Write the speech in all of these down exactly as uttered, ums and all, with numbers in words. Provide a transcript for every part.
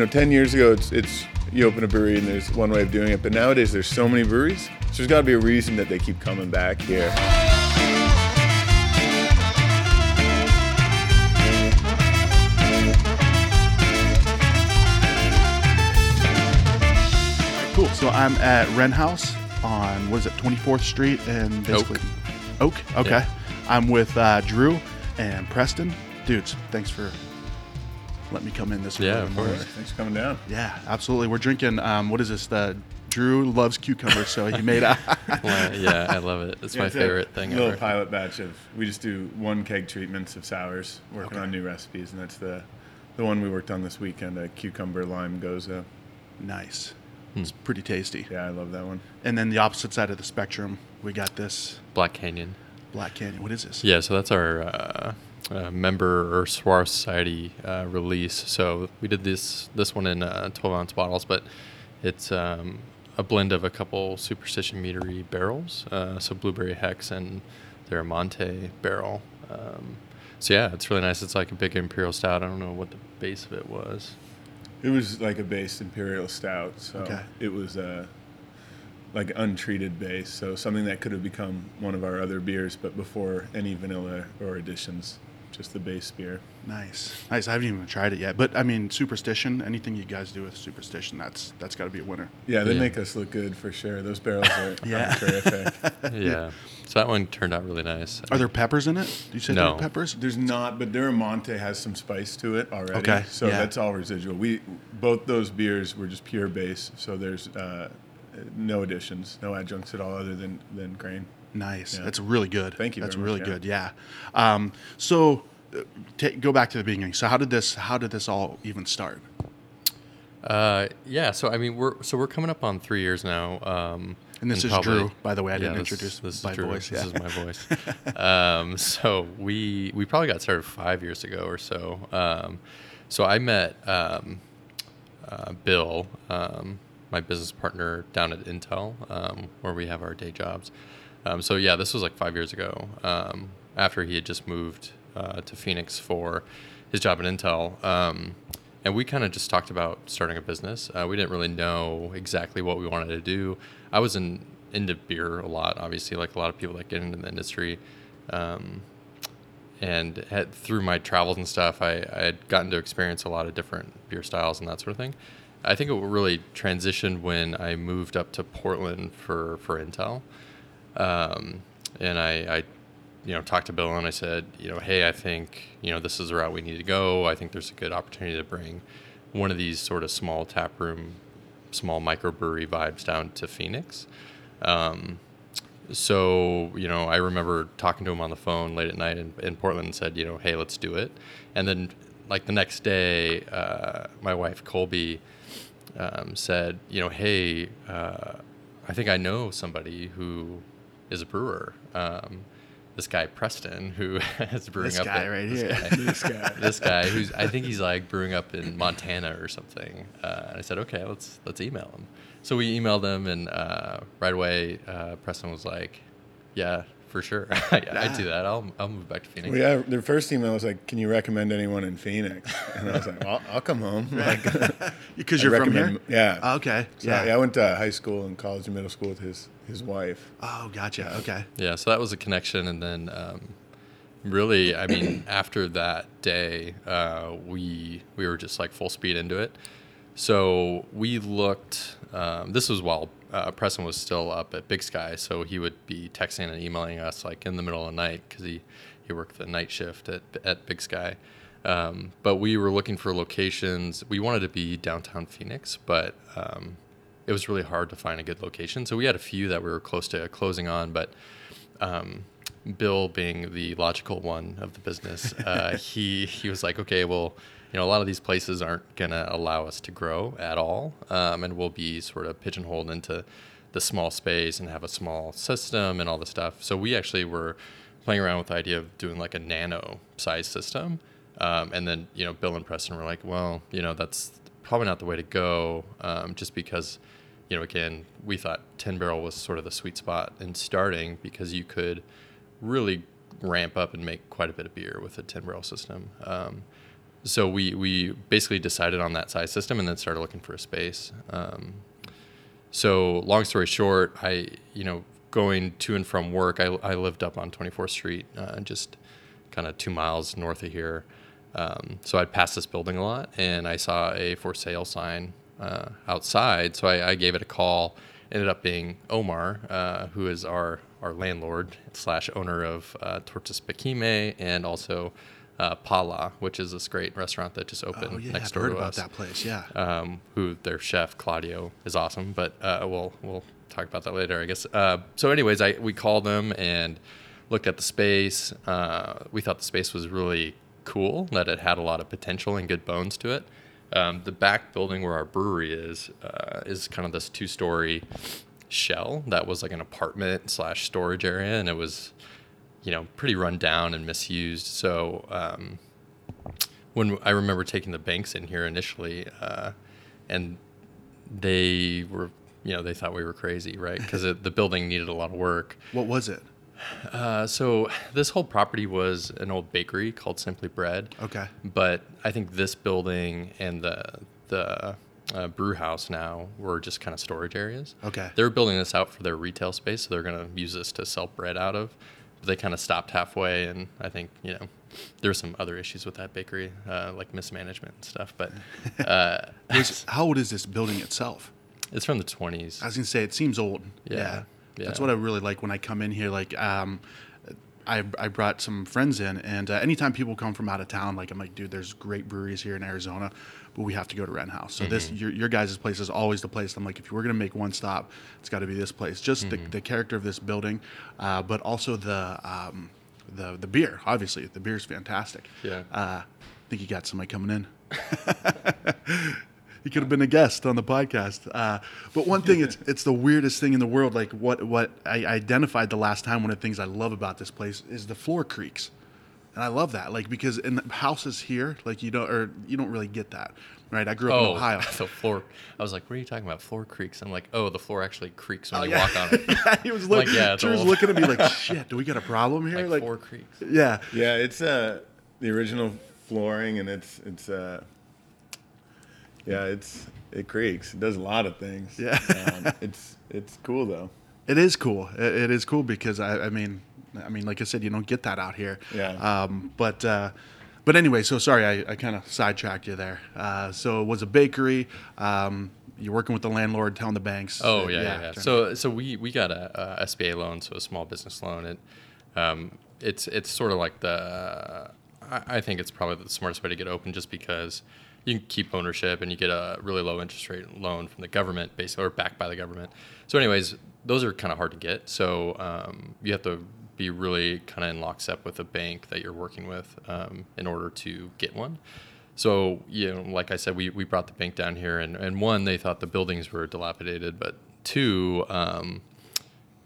know, ten years ago, it's, it's you open a brewery and there's one way of doing it, but nowadays there's so many breweries, so there's gotta be a reason that they keep coming back here. Cool, so I'm at Wren House on, what is it, twenty-fourth street and basically Oak. Oak, okay. Yeah. I'm with uh, Drew and Preston. Dudes, thanks for letting me come in this morning. Yeah, of course. Thanks for coming down. Yeah, absolutely. We're drinking, um, what is this? The Drew loves cucumbers, so he made a... Yeah, I love it. It's yeah, my it's favorite thing ever. A little pilot batch of, we just do one keg treatments of sours, working okay. on new recipes, and that's the, the one we worked on this weekend, a cucumber lime goza. Nice. It's pretty tasty. Yeah, I love that one. And then the opposite side of the spectrum, we got this. Black Canyon. Black Canyon. What is this? Yeah, so that's our uh, uh, member or Soir Society uh, release. So we did this this one in uh, twelve-ounce bottles, but it's um, a blend of a couple Superstition Meadery barrels. Uh, so Blueberry Hex and Deramonte barrel. Um, so, yeah, it's really nice. It's like a big imperial stout. I don't know what the base of it was. It was like a base imperial stout, so okay. it was uh, like untreated base, so something that could have become one of our other beers, but before any vanilla or additions, just the base beer. Nice, nice. I haven't even tried it yet, but I mean, Superstition. Anything you guys do with Superstition, that's that's got to be a winner. Yeah, they yeah. make us look good for sure. Those barrels are yeah. terrific. Yeah. So that one turned out really nice. Are there peppers in it? Did you say no. there were peppers? There's not, but Deramonte has some spice to it already. Okay. So yeah. that's all residual. We both those beers were just pure base, so there's uh, no additions, no adjuncts at all other than, than grain. Nice. Yeah. That's really good. Thank you. That's very really much, good. Yeah. yeah. Um, so uh, t- go back to the beginning. So how did this how did this all even start? Uh, yeah. So I mean, we're so we're coming up on three years now. Um, And this and is probably, Drew, by the way. I yeah, didn't this, introduce this my is Drew. voice. Yeah. This is my voice. um, so we we probably got started five years ago or so. Um, so I met um, uh, Bill, um, my business partner, down at Intel, um, where we have our day jobs. Um, so, yeah, this was like five years ago um, after he had just moved uh, to Phoenix for his job at Intel. Um, and we kind of just talked about starting a business. Uh, we didn't really know exactly what we wanted to do. I was in, into beer a lot, obviously, like a lot of people that get into the industry. Um, and had, through my travels and stuff, I, I had gotten to experience a lot of different beer styles and that sort of thing. I think it really transitioned when I moved up to Portland for, for Intel. Um, and I, I, you know, talked to Bill and I said, you know, hey, I think, you know, this is the route we need to go. I think there's a good opportunity to bring one of these sort of small tap room small microbrewery vibes down to Phoenix. Um, so, you know, I remember talking to him on the phone late at night in, in Portland and said, you know, hey, let's do it. And then like the next day, uh, my wife, Colby, um, said, you know, hey, uh, I think I know somebody who is a brewer. Um, this guy, Preston, who is brewing this up. Guy in, right this here. guy right here. This guy. This guy, who's, I think he's like brewing up in Montana or something. Uh, and I said, okay, let's let's email him. So we emailed him, and uh, right away, uh, Preston was like, yeah, for sure. I, yeah. I'd do that. I'll I'll move back to Phoenix. Well, yeah, their first email was like, can you recommend anyone in Phoenix? And I was like, well, I'll come home. Because like, you're from here? Yeah. Oh, okay. So, yeah. yeah. I went to high school and college and middle school with his his wife. Oh, gotcha. Okay. Yeah. So that was a connection. And then um, really, I mean, after that day, uh, we we were just like full speed into it. So we looked, um, this was while uh, Preston was still up at Big Sky, so he would be texting and emailing us like in the middle of the night because he, he worked the night shift at at Big Sky. Um, but we were looking for locations. We wanted to be downtown Phoenix, but um, it was really hard to find a good location. So we had a few that we were close to closing on, but um, Bill being the logical one of the business, uh, he he was like, okay, well, you know, a lot of these places aren't going to allow us to grow at all, um, and we'll be sort of pigeonholed into the small space and have a small system and all this stuff. So we actually were playing around with the idea of doing like a nano size system. Um, and then, you know, Bill and Preston were like, well, you know, that's probably not the way to go, um, just because, you know, again, we thought ten barrel was sort of the sweet spot in starting because you could really ramp up and make quite a bit of beer with a ten barrel system. Um so we we basically decided on that size system and then started looking for a space. Um, so long story short, I, you know, going to and from work, I, I lived up on twenty-fourth street, uh, just kind of two miles north of here. Um, so I'd pass this building a lot, and I saw a for sale sign uh, outside. So I, I gave it a call. Ended up being Omar, uh, who is our, our landlord slash owner of uh, Tortas Paquimé, and also uh, Pala, which is this great restaurant that just opened oh, yeah, next I've door heard to about us. That place, yeah. Um, who their chef Claudio is awesome, but uh, we'll we'll talk about that later, I guess. Uh, so, anyways, I we called them and looked at the space. Uh, we thought the space was really cool, that it had a lot of potential and good bones to it. Um, the back building where our brewery is, uh, is kind of this two-story shell that was like an apartment slash storage area. And it was, you know, pretty run down and misused. So, um, when I remember taking the banks in here initially, uh, and they were, you know, they thought we were crazy, right? Because the building needed a lot of work. What was it? Uh, so this whole property was an old bakery called Simply Bread. Okay. But I think this building and the the uh, brew house now were just kind of storage areas. Okay. They were building this out for their retail space, so they're going to use this to sell bread out of. But they kind of stopped halfway, and I think, you know, there were some other issues with that bakery, uh, like mismanagement and stuff. But uh, how old is this building itself? It's from the twenties. I was going to say, it seems old. Yeah. yeah. Yeah. That's what I really like when I come in here. Like, um, I I brought some friends in, and uh, anytime people come from out of town, like I'm like, dude, there's great breweries here in Arizona, but we have to go to Wren House. So mm-hmm. this your your guys' place is always the place. I'm like, if you were gonna make one stop, it's got to be this place. Just mm-hmm. the, the character of this building, uh, but also the um, the the beer. Obviously, the beer's fantastic. Yeah, uh, I think you got somebody coming in. He could have been a guest on the podcast. Uh, but one thing, it's it's the weirdest thing in the world. Like what, what I identified the last time, one of the things I love about this place is the floor creaks. And I love that, like, because in the houses here, like, you don't, or you don't really get that, right? I grew up oh, in Ohio. The floor, I was like, what are you talking about? Floor creaks. I'm like, oh, the floor actually creaks when oh, you yeah. walk on it. yeah, he was, look, like, yeah, she was looking at me like, shit, do we got a problem here? Like, like floor creaks. Yeah. Yeah, it's uh, the original flooring, and it's, it's, uh, yeah, it's it creaks. It does a lot of things. Yeah, um, it's it's cool though. It is cool. It, it is cool because I, I mean, I mean, like I said, you don't get that out here. Yeah. Um. But uh, but anyway, so sorry, I, I kind of sidetracked you there. Uh. So it was a bakery. Um. You're working with the landlord, telling the banks. Oh yeah, yeah. yeah. So so we we got a, a S B A loan, so a small business loan. It, um, it's it's sort of like the. I, I think it's probably the smartest way to get open, just because. You can keep ownership, and you get a really low interest rate loan from the government, basically, or backed by the government. So anyways, those are kind of hard to get. So um, you have to be really kind of in lockstep with a bank that you're working with um, in order to get one. So, you know, like I said, we, we brought the bank down here, and, and one, they thought the buildings were dilapidated, but two, um,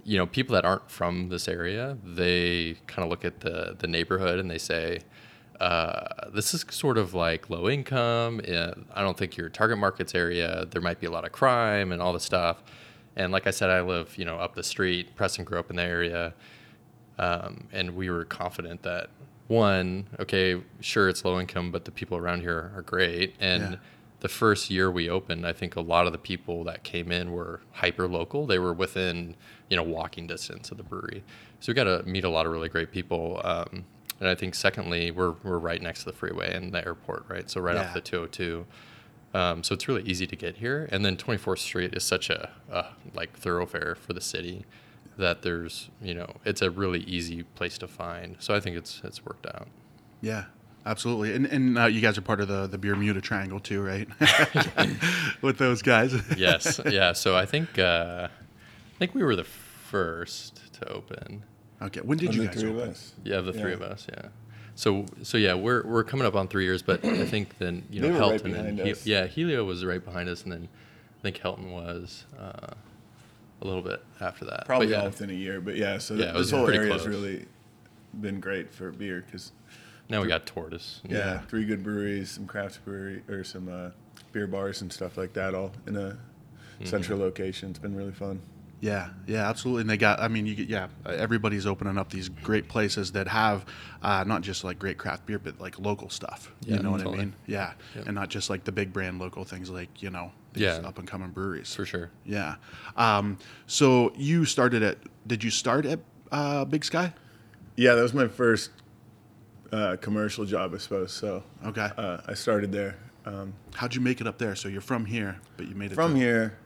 you know, people that aren't from this area, they kind of look at the, the neighborhood and they say, Uh, this is sort of like low income. I don't think your target market's area. There might be a lot of crime and all this stuff. And like I said, I live, you know, up the street. Preston grew up in the area. Um, and we were confident that, one, okay, sure, it's low income, but the people around here are great. And yeah. the first year we opened, I think a lot of the people that came in were hyper local. They were within, you know, walking distance of the brewery. So we got to meet a lot of really great people. Um, And I think, secondly, we're we're right next to the freeway and the airport, right? So right yeah. off the two oh two. Um, so it's really easy to get here. And then twenty-fourth street is such a, a like thoroughfare for the city that there's, you know, it's a really easy place to find. So I think it's it's worked out. Yeah, absolutely. And and uh, you guys are part of the, the Bermuda Triangle too, right? With those guys. Yes. Yeah. So I think uh, I think we were the first to open. Okay. When did on you guys three open? Of us. Yeah, the yeah. three of us. Yeah. So so yeah, we're we're coming up on three years, but I think then you know they were Helton right and us. He, yeah Helio was right behind us, and then I think Helton was uh, a little bit after that. Probably yeah. all within a year, but yeah. So yeah, th- this whole area has really been great for beer because now we got Tortoise. Yeah, yeah, three good breweries, some craft brewery or some uh, beer bars and stuff like that, all in a mm-hmm. central location. It's been really fun. Yeah, yeah, absolutely. And they got, I mean, you get, yeah, everybody's opening up these great places that have uh, not just like great craft beer, but like local stuff. Yeah, you know what totally. I mean? Yeah. yeah. And not just like the big brand local things like, you know, these yeah. up and coming breweries. For sure. Yeah. Um, so you started at, did you start at uh, Big Sky? Yeah, that was my first uh, commercial job, I suppose. So okay. uh, I started there. Um, How'd you make it up there? So you're from here, but you made it from down. here.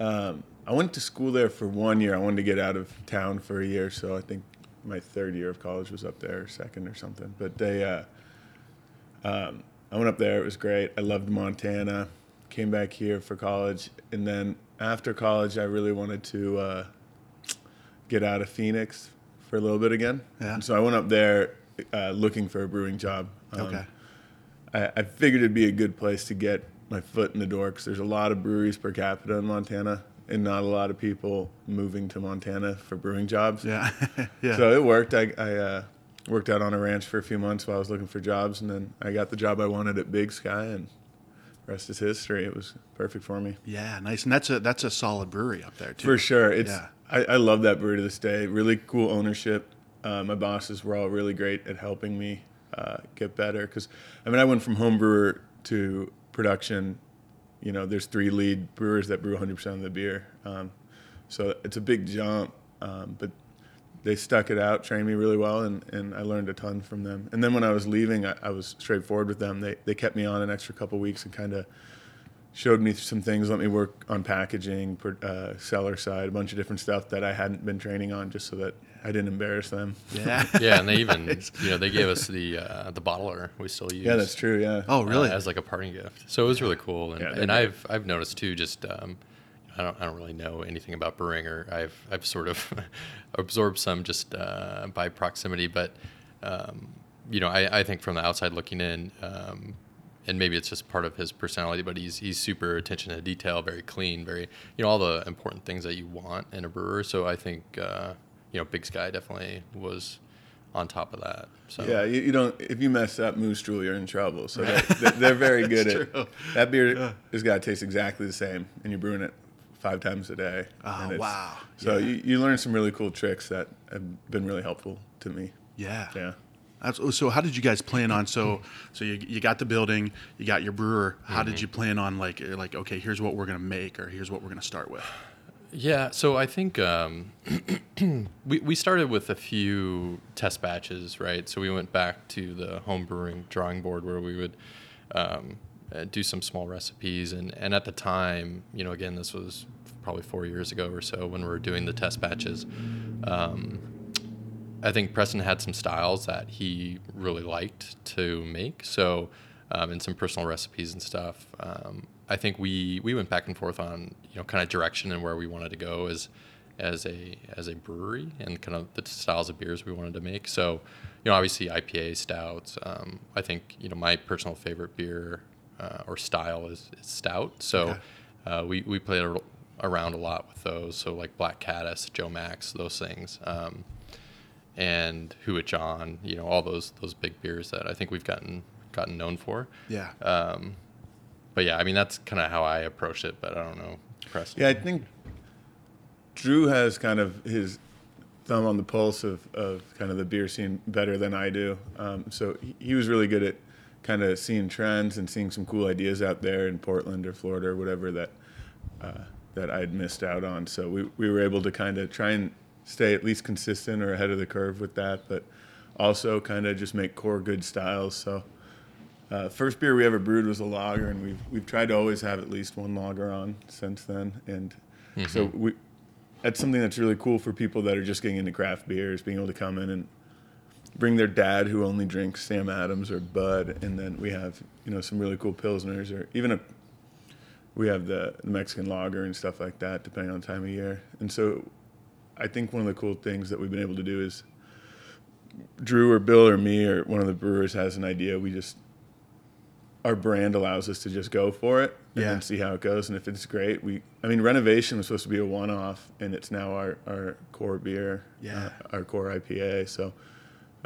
Um, I went to school there for one year. I wanted to get out of town for a year, so I think my third year of college was up there, or second or something. But they, uh, um, I went up there. It was great. I loved Montana. Came back here for college, and then after college, I really wanted to uh, get out of Phoenix for a little bit again. Yeah. And so I went up there uh, looking for a brewing job. Um, okay. I, I figured it'd be a good place to get my foot in the door because there's a lot of breweries per capita in Montana. And not a lot of people moving to Montana for brewing jobs. Yeah, yeah. So it worked. I, I uh, worked out on a ranch for a few months while I was looking for jobs, and then I got the job I wanted at Big Sky, and the rest is history. It was perfect for me. Yeah, nice. And that's a that's a solid brewery up there too. For sure. It's yeah. I, I love that brewery to this day. Really cool ownership. Uh, my bosses were all really great at helping me uh, get better. Because I mean, I went from home brewer to production. You know, there's three lead brewers that brew one hundred percent of the beer. Um, so it's a big jump, um, but they stuck it out, trained me really well, and, and I learned a ton from them. And then when I was leaving, I, I was straightforward with them. They they kept me on an extra couple weeks and kind of showed me some things, let me work on packaging, uh, seller side, a bunch of different stuff that I hadn't been training on just so that I didn't embarrass them. Yeah, yeah, and they even, nice. you know, they gave us the uh, the bottler we still use. Yeah, that's true. Yeah. Oh, really? Uh, as like a parting gift. So it was really cool, and, yeah, and I've I've noticed too. Just um, I don't I don't really know anything about brewing, or I've I've sort of absorbed some just uh, by proximity, but um, you know, I I think from the outside looking in. Um, And maybe it's just part of his personality, but he's he's super attention to detail, very clean, very, you know, all the important things that you want in a brewer. So I think, uh, you know, Big Sky definitely was on top of that. So yeah, you, you don't, if you mess up, Moose Drool, you're in trouble. So they're, they're very good at, true. that beer yeah. has got to taste exactly the same, and you're brewing it five times a day. Oh, wow. So yeah. you, you learn some really cool tricks that have been really helpful to me. Yeah. Yeah. Absolutely. So how did you guys plan on, so so you you got the building, you got your brewer, how mm-hmm. did you plan on like, like okay, here's what we're going to make, or here's what we're going to start with? Yeah, so I think um, we, we started with a few test batches, right? So we went back to the home brewing drawing board where we would um, do some small recipes. And, and at the time, you know, again, this was probably four years ago or so when we were doing the test batches, um, I think Preston had some styles that he really liked to make, so um, and some personal recipes and stuff. Um, I think we, we went back and forth on, you know, kind of direction and where we wanted to go as as a as a brewery and kind of the styles of beers we wanted to make. So, you know, obviously I P A, stouts. Um, I think, you know, my personal favorite beer uh, or style is, is stout. So okay. uh, we we played a, around a lot with those. So like Black Caddis, Joe Max, those things. Um, and Huichón, you know, all those those big beers that I think we've gotten gotten known for. Yeah. Um, but yeah, I mean, that's kind of how I approached it, but I don't know. Preston. Yeah, I think Drew has kind of his thumb on the pulse of, of kind of the beer scene better than I do. Um, so he, he was really good at kind of seeing trends and seeing some cool ideas out there in Portland or Florida or whatever that uh, that I'd missed out on. So we, we were able to kind of try and stay at least consistent or ahead of the curve with that, but also kind of just make core good styles. So uh, first beer we ever brewed was a lager, and we've we've tried to always have at least one lager on since then. And mm-hmm. so we that's something that's really cool for people that are just getting into craft beers, being able to come in and bring their dad who only drinks Sam Adams or Bud, and then we have, you know, some really cool pilsners, or even a we have the Mexican lager and stuff like that, depending on the time of year. And so I think one of the cool things that we've been able to do is Drew or Bill or me or one of the brewers has an idea. We just, our brand allows us to just go for it and yeah. then see how it goes. And if it's great, we, I mean, Renovation was supposed to be a one-off, and it's now our, our core beer, yeah. uh, our core I P A. So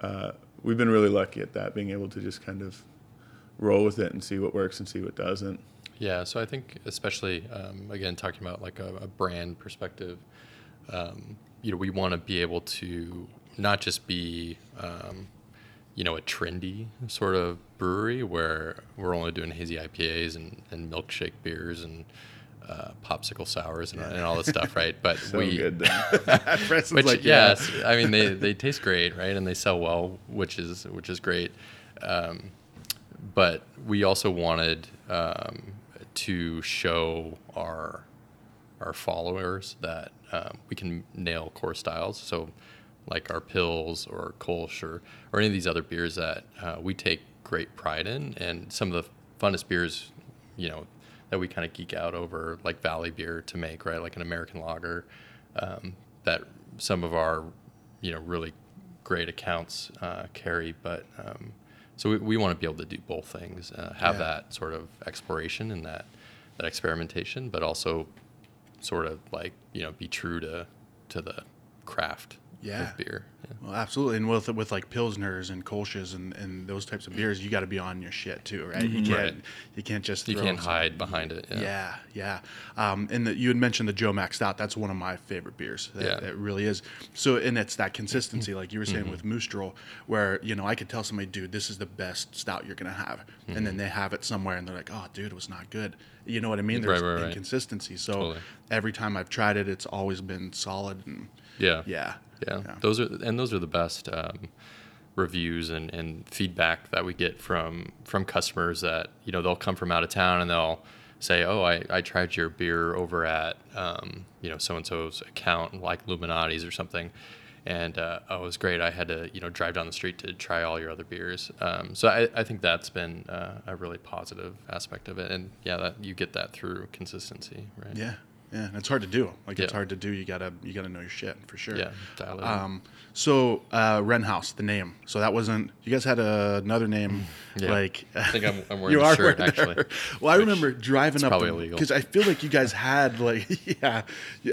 uh, we've been really lucky at that, being able to just kind of roll with it and see what works and see what doesn't. Yeah, so I think especially, um, again, talking about like a, a brand perspective, um, you know, we want to be able to not just be, um, you know, a trendy sort of brewery where we're only doing hazy I P As and, and milkshake beers and uh, popsicle sours and, yeah. and all this stuff, right? But so we, good, which like, yeah. yes, I mean they, they taste great, right, and they sell well, which is which is great. Um, but we also wanted um, to show our our followers that um, we can nail core styles. So, like our pills or Kolsch or, or any of these other beers that uh, we take great pride in. And some of the funnest beers, you know, that we kind of geek out over, like Valley beer to make, right? Like an American lager um, that some of our, you know, really great accounts uh, carry. But um, so we, we want to be able to do both things, uh, have yeah. that sort of exploration and that, that experimentation, but also sort of like, you know, be true to, to the craft. Yeah. With beer. Yeah. Well, absolutely. And with with like Pilsners and Kolsches and, and those types of beers, you got to be on your shit too, right? You can't right. you can't just you can't hide some, behind it. Yeah, yeah. yeah. Um, and the, you had mentioned the Joe Max Stout. That's one of my favorite beers. That, yeah, it really is. So, and it's that consistency, like you were saying mm-hmm. with Moose Drool, where you know I could tell somebody, dude, this is the best stout you're gonna have, mm-hmm. and then they have it somewhere and they're like, oh, dude, it was not good. You know what I mean? There's right, right, inconsistency. Right. So totally. Every time I've tried it, it's always been solid. And yeah. Yeah. Yeah. yeah, those are and those are the best um, reviews and, and feedback that we get from from customers that, you know, they'll come from out of town and they'll say, oh, I, I tried your beer over at, um, you know, so-and-so's account, like Luminati's or something. And uh, oh, it was great. I had to, you know, drive down the street to try all your other beers. Um, so I, I think that's been uh, a really positive aspect of it. And, yeah, that, you get that through consistency, right? Yeah. Yeah, and it's hard to do. Like yeah. it's hard to do. You gotta you gotta know your shit for sure. Yeah, dial um, so uh, Wren House, the name. So that wasn't. You guys had a, another name. Yeah. Like I think I'm, I'm wearing you a shirt actually. There. Well, I remember driving up because I feel like you guys had like yeah,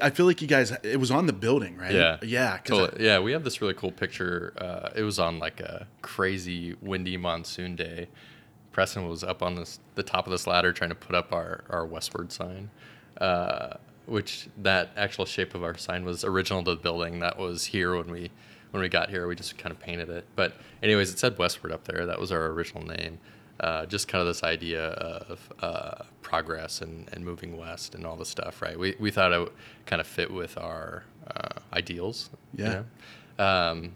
I feel like you guys it was on the building, right? Yeah, yeah, totally. I, yeah. We have this really cool picture. Uh, it was on like a crazy windy monsoon day. Preston was up on this the top of this ladder trying to put up our our Westward sign. Uh, which that actual shape of our sign was original to the building that was here when we when we got here. We just kind of painted it. But anyways, it said Westward up there. That was our original name. Uh, just kind of this idea of uh, progress and, and moving west and all this stuff, right? We we thought it would kind of fit with our uh, ideals. Yeah. You know? Um,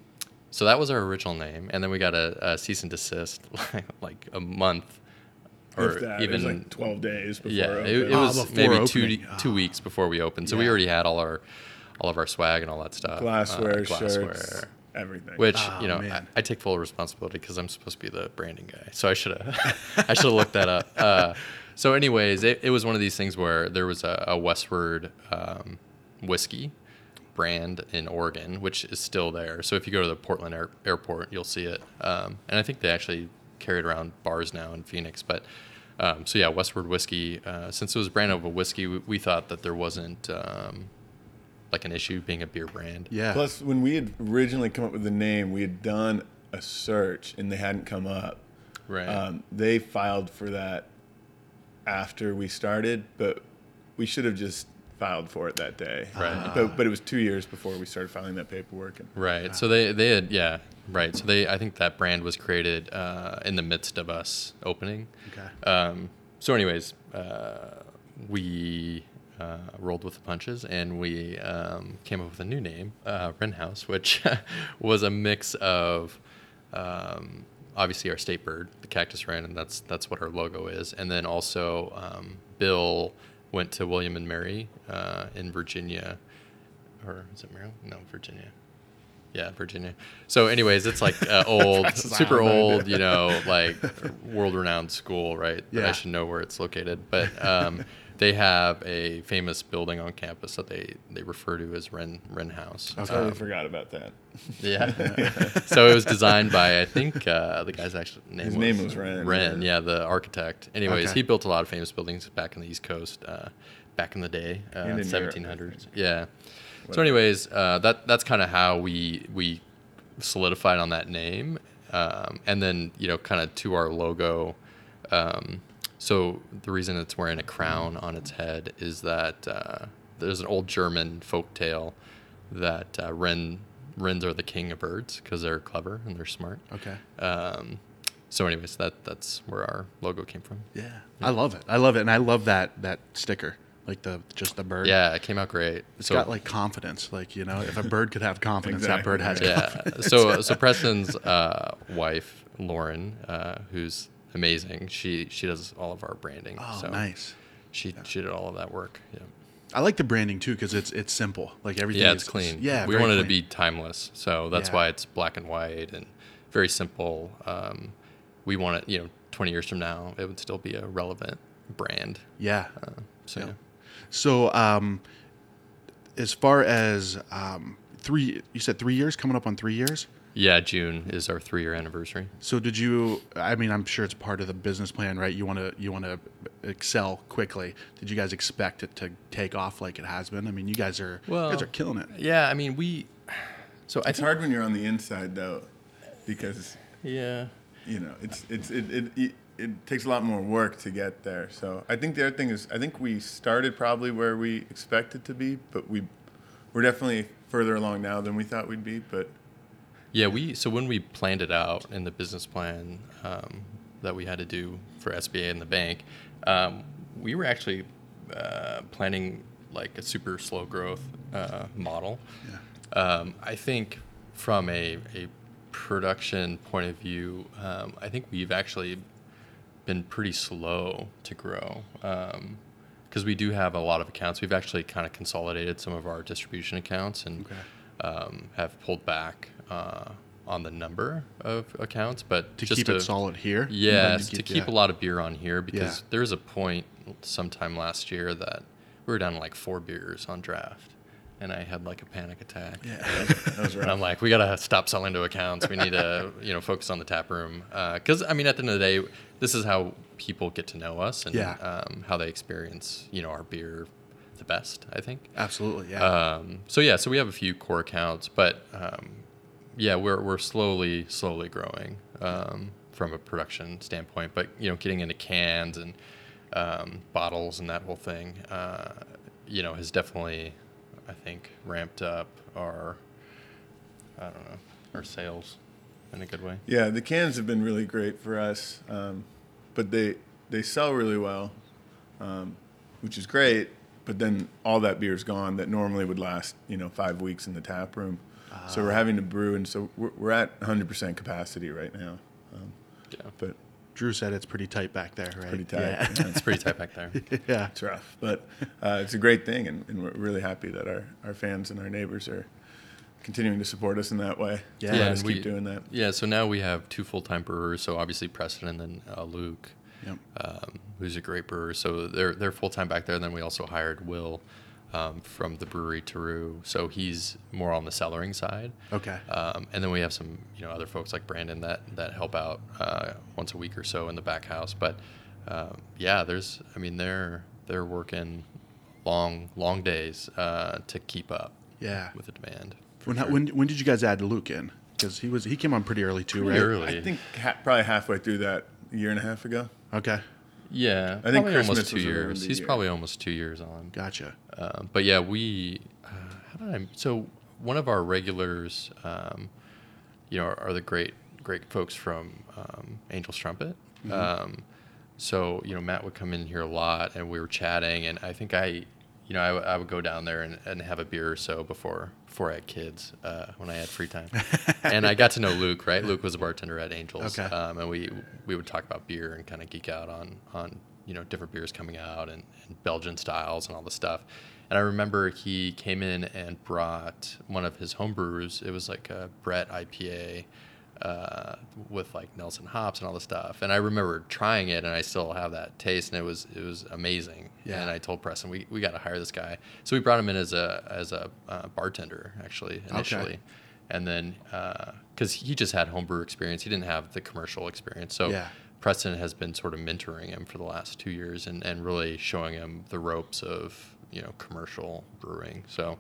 so that was our original name. And then we got a, a cease and desist like a month Or that, even it was like twelve days before. Yeah, it, it was oh, maybe opening. two two weeks before we opened. So yeah. we already had all our all of our swag and all that stuff, glassware, uh, glassware shirts, everything. Which oh, you know, I, I take full responsibility because I'm supposed to be the branding guy. So I should have I should have looked that up. Uh, so, anyways, it, it was one of these things where there was a, a Westward um, whiskey brand in Oregon, which is still there. So if you go to the Portland air, airport, you'll see it. Um, and I think they actually carried around bars now in Phoenix, but um, so yeah, Westward whiskey. Uh, since it was a brand of a whiskey, we, we thought that there wasn't um, like an issue being a beer brand. Yeah. Plus, when we had originally come up with the name, we had done a search and they hadn't come up. Right. Um, they filed for that after we started, but we should have just filed for it that day. Right. Uh. But, but it was two years before we started filing that paperwork. And, right. Uh. So they they had yeah. Right, so they, I think that brand was created uh, in the midst of us opening. Okay. Um, so, anyways, uh, we uh, rolled with the punches and we um, came up with a new name, uh, Wren House, which was a mix of um, obviously our state bird, the cactus wren, and that's that's what our logo is. And then also, um, Bill went to William and Mary uh, in Virginia, or is it Maryland? No, Virginia. Yeah, Virginia. So anyways, it's like uh, old, super old, you know, like world-renowned school, right? Yeah. That I should know where it's located. But um, they have a famous building on campus that they, they refer to as Wren, Wren House. I totally um, forgot about that. Yeah. So it was designed by, I think, uh, the guy's actual name His was... His name was Wren. Wren, yeah, the architect. Anyways, okay. He built a lot of famous buildings back in the East Coast, uh, back in the day, uh, in the seventeen hundreds. Europe, yeah. So anyways, uh, that that's kind of how we we solidified on that name. Um, and then, you know, kind of to our logo. Um, So the reason it's wearing a crown on its head is that uh, there's an old German folktale that uh, wren wrens are the king of birds because they're clever and they're smart. Okay. Um, so anyways, that that's where our logo came from. Yeah. yeah. I love it. I love it. And I love that that sticker. Like the just the bird. Yeah, it came out great. It's so, got like confidence. Like, you know, if a bird could have confidence, exactly. that bird has yeah. confidence. So so Preston's uh, wife, Lauren, uh, who's amazing, she she does all of our branding. Oh, so nice. She yeah. she did all of that work. Yeah. I like the branding too because it's it's simple. Like everything yeah, it's is clean. Yeah, we wanted clean. to be timeless. So that's yeah. why it's black and white and very simple. Um, we want it, you know, twenty years from now, it would still be a relevant brand. Yeah. Uh, so yeah. So, um, as far as um, three, you said three years, coming up on three years? Yeah, June is our three-year anniversary. So, did you? I mean, I'm sure it's part of the business plan, right? You want to you want to excel quickly. Did you guys expect it to take off like it has been? I mean, you guys are well, you guys are killing it. Yeah, I mean, we. So it's hard when you're on the inside though, because yeah, you know, it's it's it. it, it It takes a lot more work to get there. So I think the other thing is I think we started probably where we expected to be, but we, we're definitely further along now than we thought we'd be. But yeah, we so when we planned it out in the business plan um, that we had to do for S B A and the bank, um, we were actually uh, planning like a super slow growth uh, model. Yeah. Um, I think from a, a production point of view, um, I think we've actually been pretty slow to grow um because we do have a lot of accounts. We've actually kind of consolidated some of our distribution accounts and okay. um have pulled back uh on the number of accounts, but to just keep to, it solid here yes to keep, to keep yeah. a lot of beer on here because yeah. there was a point sometime last year that we were down to like four beers on draft and I had like a panic attack. Yeah, that was rough. And I'm like, we gotta stop selling to accounts. We need to, you know, focus on the tap room. Because uh, I mean, at the end of the day, this is how people get to know us and yeah. um, how they experience, you know, our beer the best. I think. Absolutely. Yeah. Um, so yeah, so we have a few core accounts, but um, yeah, we're we're slowly, slowly growing um, from a production standpoint. But you know, getting into cans and um, bottles and that whole thing, uh, you know, has definitely. I think ramped up our, I don't know, our sales in a good way. Yeah, the cans have been really great for us, um, but they they sell really well, um, which is great. But then all that beer's gone that normally would last, you know, five weeks in the tap room. Uh, so we're having to brew, and so we're, we're at one hundred percent capacity right now. Um, yeah, but. Drew said it's pretty tight back there, right? Pretty tight. Yeah. Yeah, it's pretty tight back there. Yeah. It's rough, but uh, it's a great thing, and, and we're really happy that our, our fans and our neighbors are continuing to support us in that way. Yeah, yeah let us we, keep doing that. Yeah, so now we have two full-time brewers, so obviously Preston and then uh, Luke, yep. um, who's a great brewer. So they're they're full-time back there, and then we also hired Will um, from the brewery Taru, so he's more on the cellaring side. Okay. Um, and then we have some, you know, other folks like Brandon that, that help out uh, once a week or so in the back house. But um, yeah, there's, I mean, they're they're working long long days uh, to keep up. Yeah. With the demand. When sure. when when did you guys add Luke in? Because he was he came on pretty early too, pretty right? Early. I think ha- probably halfway through that, a year and a half ago. Okay. Yeah, I think almost two years. He's year. probably almost two years on. Gotcha. Um, but yeah, we. Uh, how did I? So one of our regulars, um, you know, are, are the great, great folks from um, Angel's Trumpet. Mm-hmm. Um, so you know, Matt would come in here a lot, and we were chatting, and I think I, you know, I, w- I would go down there and, and have a beer or so before before I had kids, uh, when I had free time, and I got to know Luke. Right, Luke was a bartender at Angel's, okay. um, and we we would talk about beer and kind of geek out on on you know different beers coming out and, and Belgian styles and all the stuff. And I remember he came in and brought one of his home brews. It was like a Brett I P A uh, with like Nelson hops and all the stuff. And I remember trying it, and I still have that taste, and it was it was amazing. Yeah. And I told Preston, we, we got to hire this guy. So we brought him in as a as a uh, bartender, actually, initially. Okay. And then, because uh, he just had homebrew experience. He didn't have the commercial experience. So yeah. Preston has been sort of mentoring him for the last two years and, and really showing him the ropes of, you know, commercial brewing. So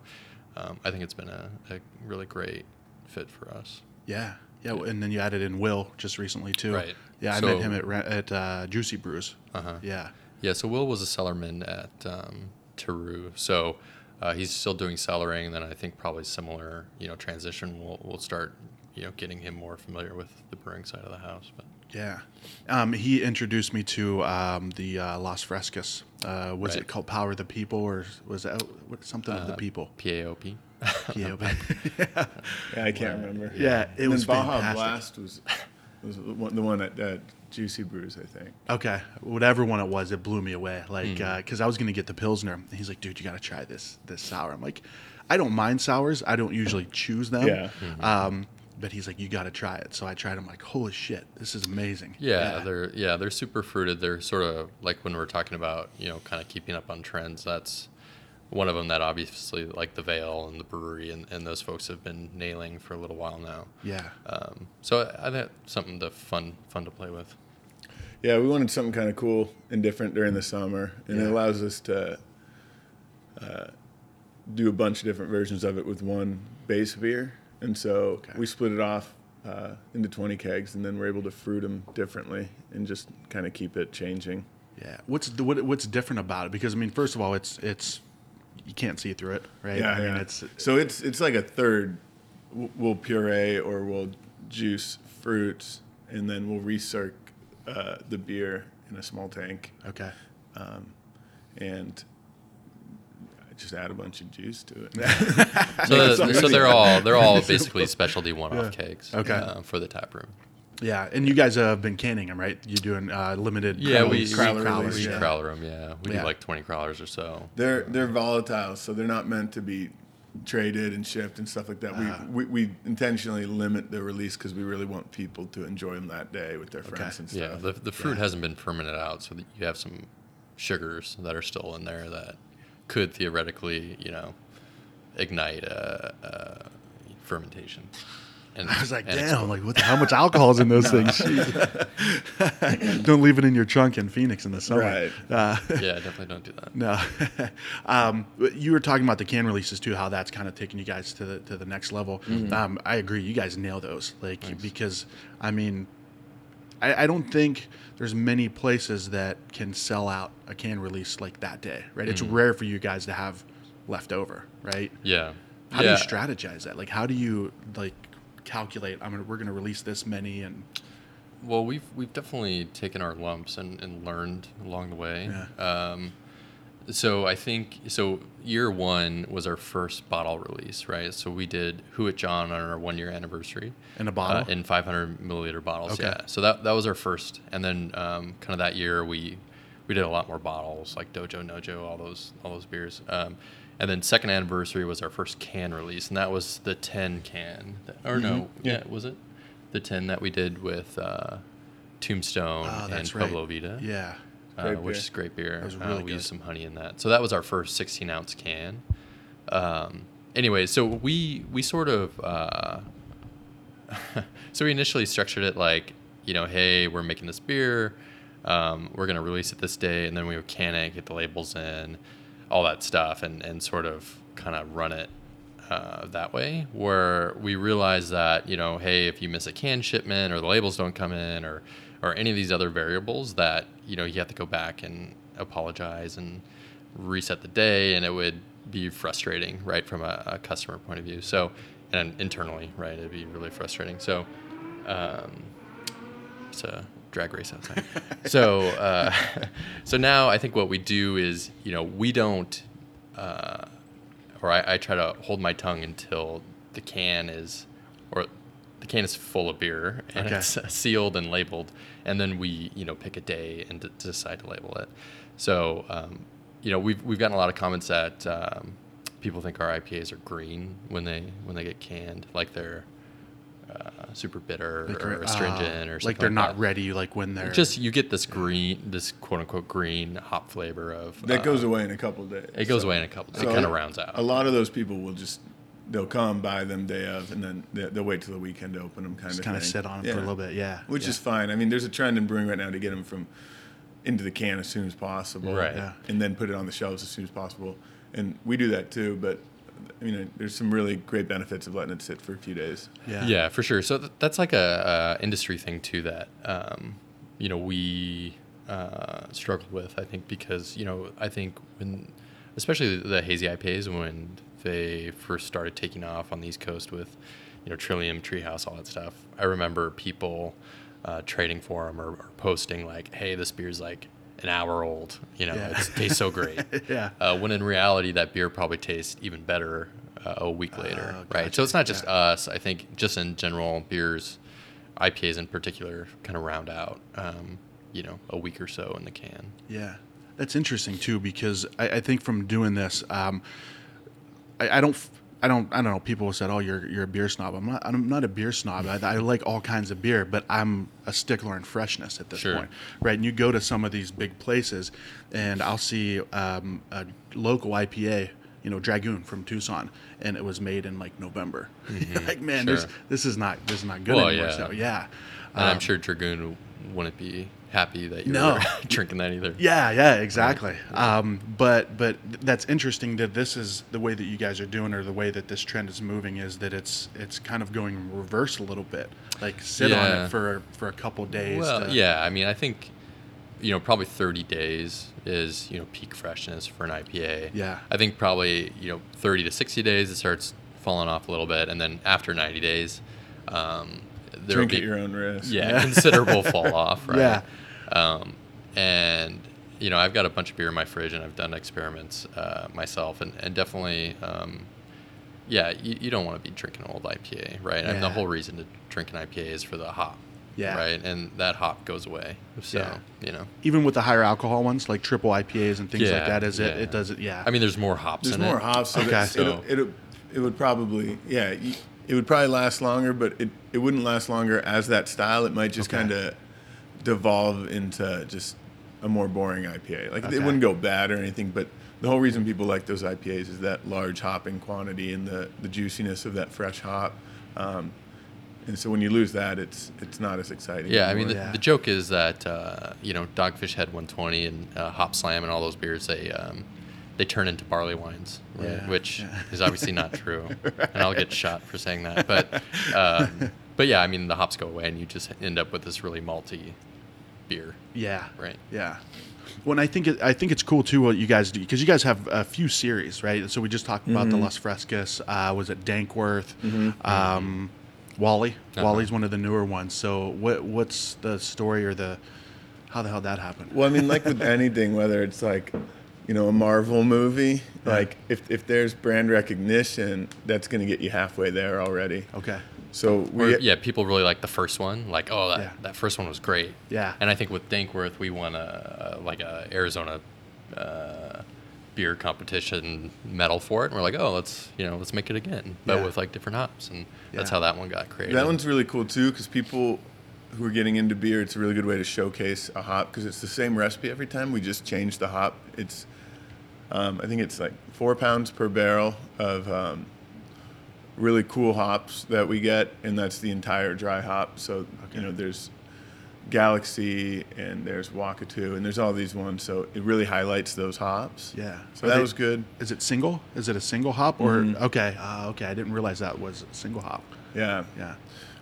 um, I think it's been a, a really great fit for us. Yeah. Yeah, and then you added in Will just recently too. Right. Yeah, I so, met him at at uh, Juicy Brews. Uh huh. Yeah. Yeah. So Will was a cellarman at um, Taru. So uh, he's still doing cellaring, and then I think probably similar, you know, transition. We'll we'll start, you know, getting him more familiar with the brewing side of the house. But yeah, um, he introduced me to um, the uh, Las Frescas. Uh, was right. it called Power of the People, or was that something uh, of the people? P A O P Yeah. yeah, I can't well, remember. Yeah, it and was Baja fantastic. Blast was was the one at uh, Juicy Brews, I think. Okay, whatever one it was, it blew me away. Like, mm. uh, cause I was gonna get the Pilsner, and he's like, "Dude, you gotta try this this sour." I'm like, "I don't mind sours. I don't usually choose them." Yeah. Mm-hmm. Um, but he's like, "You gotta try it." So I tried. I'm like, "Holy shit, this is amazing." Yeah, yeah. they're yeah they're super fruited. They're sort of like when we're talking about, you know, kind of keeping up on trends. That's one of them that obviously, like the Vale and the brewery and, and those folks have been nailing for a little while now. Yeah. Um, so I, I think something to fun fun to play with. Yeah, we wanted something kind of cool and different during the summer, and yeah. it allows us to uh, do a bunch of different versions of it with one base beer. And so okay. we split it off uh, into twenty kegs, and then we're able to fruit them differently and just kind of keep it changing. Yeah. What's the, what, what's different about it? Because I mean, first of all, it's it's. You can't see through it, right? Yeah, I mean, yeah. It's, so it's it's like a third. We'll puree or we'll juice fruits, and then we'll recirc uh, the beer in a small tank. Okay. Um, and just add a bunch of juice to it. so, the, so they're all they're all basically specialty one-off yeah. kegs. Okay. Uh, for the tap room. Yeah, and you guys have been canning them, right? You're doing uh, limited. Yeah, crowlers, we crowler, crowlers, we yeah. crowler them. Yeah, we yeah. do like twenty crowlers or so. They're they're volatile, so they're not meant to be traded and shipped and stuff like that. Uh, we, we we intentionally limit the release because we really want people to enjoy them that day with their okay. friends and stuff. Yeah, the the fruit yeah. hasn't been fermented out, so that you have some sugars that are still in there that could theoretically, you know, ignite a, a fermentation. And I was like, damn, cool. like what the, how much alcohol is in those things? Don't leave it in your trunk in Phoenix in the summer. Right. Uh, yeah, definitely don't do that. No. um, you were talking about the can releases too, how that's kind of taking you guys to the, to the next level. Mm-hmm. Um, I agree. You guys nail those. Like, Thanks. because I mean, I, I don't think there's many places that can sell out a can release like that day, right? Mm-hmm. It's rare for you guys to have left over, right? Yeah. How yeah. do you strategize that? Like, how do you like, calculate I'm gonna we're gonna release this many? And well, we've we've definitely taken our lumps and, and learned along the way. Yeah. Um so I think so year one was our first bottle release, right? So we did Huichón on our one year anniversary in a bottle uh, in five hundred milliliter bottles. Okay. Yeah, so that that was our first, and then um kind of that year we we did a lot more bottles like Dojo, Nojo, all those all those beers. Um, and then second anniversary was our first can release, and that was the ten can. That, or mm-hmm. no, yeah. yeah, was it? The ten that we did with uh, Tombstone oh, and Pueblo right. Vita. Yeah. Uh, which is great beer. That was really uh, we good. used some honey in that. So that was our first sixteen-ounce can. Um, anyway, so we we sort of... Uh, so we initially structured it like, you know, hey, we're making this beer. Um, we're going to release it this day, and then we would can it, get the labels in, all that stuff, and, and sort of kind of run it uh, that way, where we realize that, you know, hey, if you miss a can shipment or the labels don't come in or, or any of these other variables that, you know, you have to go back and apologize and reset the day, and it would be frustrating, right, from a, a customer point of view. So, and internally, right, it'd be really frustrating. So, um, it's a drag race outside. so uh so now I think what we do is, you know, we don't uh or I, I try to hold my tongue until the can is or the can is full of beer and okay. it's sealed and labeled, and then we, you know, pick a day and d- decide to label it. So um you know, we've we've gotten a lot of comments that um people think our I P As are green when they when they get canned, like they're Uh, super bitter like, or astringent uh, or something like they're like not that. ready, like when they're just you get this green this quote unquote green hop flavor of that uh, goes away in a couple of days. It goes so, away in a couple of days. So it kind of rounds out. A lot of those people will just they'll come buy them day of, and then they, they'll wait till the weekend to open them, kind just of kind of sit on them yeah. for a little bit. Yeah, which yeah. is fine. I mean, there's a trend in brewing right now to get them from into the can as soon as possible, right? Yeah. And then put it on the shelves as soon as possible, and we do that too. But you know, there's some really great benefits of letting it sit for a few days. Yeah, yeah, for sure. So th- that's like a uh, industry thing too that um, you know we uh, struggled with. I think because you know I think when especially the, the hazy I P As when they first started taking off on the East Coast with you know Trillium, Treehouse, all that stuff. I remember people uh, trading for them or, or posting like, "Hey, this beer's like an hour old, you know, yeah. it tastes so great." yeah. Uh, when in reality, that beer probably tastes even better uh, a week later, uh, gotcha. right? So it's not just yeah. us. I think just in general, beers, I P As in particular, kind of round out, um, you know, a week or so in the can. Yeah, that's interesting too because I, I think from doing this, um, I, I don't. F- I don't, I don't know. People have said, "Oh, you're you're a beer snob." I'm not. I'm not a beer snob. I, I like all kinds of beer, but I'm a stickler in freshness at this sure. point, right? And you go to some of these big places, and I'll see um, a local I P A, you know, Dragoon from Tucson, and it was made in like November. Mm-hmm. You're like, man, sure. this this is not this is not good well, anymore. Yeah. So yeah, and um, I'm sure Dragoon wouldn't be happy that you're no. drinking that either. Yeah, yeah, exactly. Right. Yeah. Um, but but that's interesting that this is the way that you guys are doing, or the way that this trend is moving, is that it's it's kind of going reverse a little bit. Like sit yeah. on it for for a couple days. Well, to, yeah. I mean, I think you know probably thirty days is you know peak freshness for an I P A. Yeah. I think probably you know thirty to sixty days it starts falling off a little bit, and then after ninety days. Um, There Drink be, at your own risk. Yeah, yeah. Considerable fall off, right? Yeah. Um, and, you know, I've got a bunch of beer in my fridge, and I've done experiments uh, myself. And, and definitely, um, yeah, you, you don't want to be drinking an old I P A, right? Yeah. And the whole reason to drink an I P A is for the hop, yeah. right? And that hop goes away. So, yeah. you know. Even with the higher alcohol ones, like triple I P As and things yeah, like that, is yeah. it, it does it, yeah. I mean, there's more hops there's in more it. There's more hops. Okay. So. It, it, it would probably, yeah, you, It would probably last longer, but it, it wouldn't last longer as that style. It might just okay. kind of devolve into just a more boring I P A. Like, okay. it wouldn't go bad or anything, but the whole reason people like those I P As is that large hopping quantity and the, the juiciness of that fresh hop. Um, and so when you lose that, it's it's not as exciting. Yeah, anymore. I mean, the, yeah. the joke is that, uh, you know, Dogfish Head one twenty and uh, Hop Slam and all those beers, they... Um, they turn into barley wines, right? yeah, which yeah. is obviously not true. right. And I'll get shot for saying that. But, um, but yeah, I mean, the hops go away and you just end up with this really malty beer. Yeah. Right. Yeah. Well, and I think, it, I think it's cool, too, what you guys do, because you guys have a few series, right? So we just talked about mm-hmm. the Las Frescas. Uh, was it Dankworth? Mm-hmm. Um, Wally. Uh-huh. Wally's one of the newer ones. So what what's the story or the how the hell that happened? Well, I mean, like with anything, whether it's like... you know, a Marvel movie, yeah. like if, if there's brand recognition, that's going to get you halfway there already. Okay. So we, or, yeah, people really like the first one. Like, oh, that, yeah. that first one was great. Yeah. And I think with Dankworth, we won a, like a Arizona, uh, beer competition medal for it. And we're like, oh, let's, you know, let's make it again, but yeah. with like different hops. And yeah. that's how that one got created. That one's really cool too. 'Cause people who are getting into beer, it's a really good way to showcase a hop. 'Cause it's the same recipe every time. We just change the hop. It's, Um, I think it's like four pounds per barrel of um, really cool hops that we get, and that's the entire dry hop. So, okay. you know, there's Galaxy, and there's Wakatu, and there's all these ones. So it really highlights those hops. Yeah. So Are that they, was good. Is it single? Is it a single hop? Or mm-hmm. Okay. Uh, okay. I didn't realize that was a single hop. Yeah. Yeah.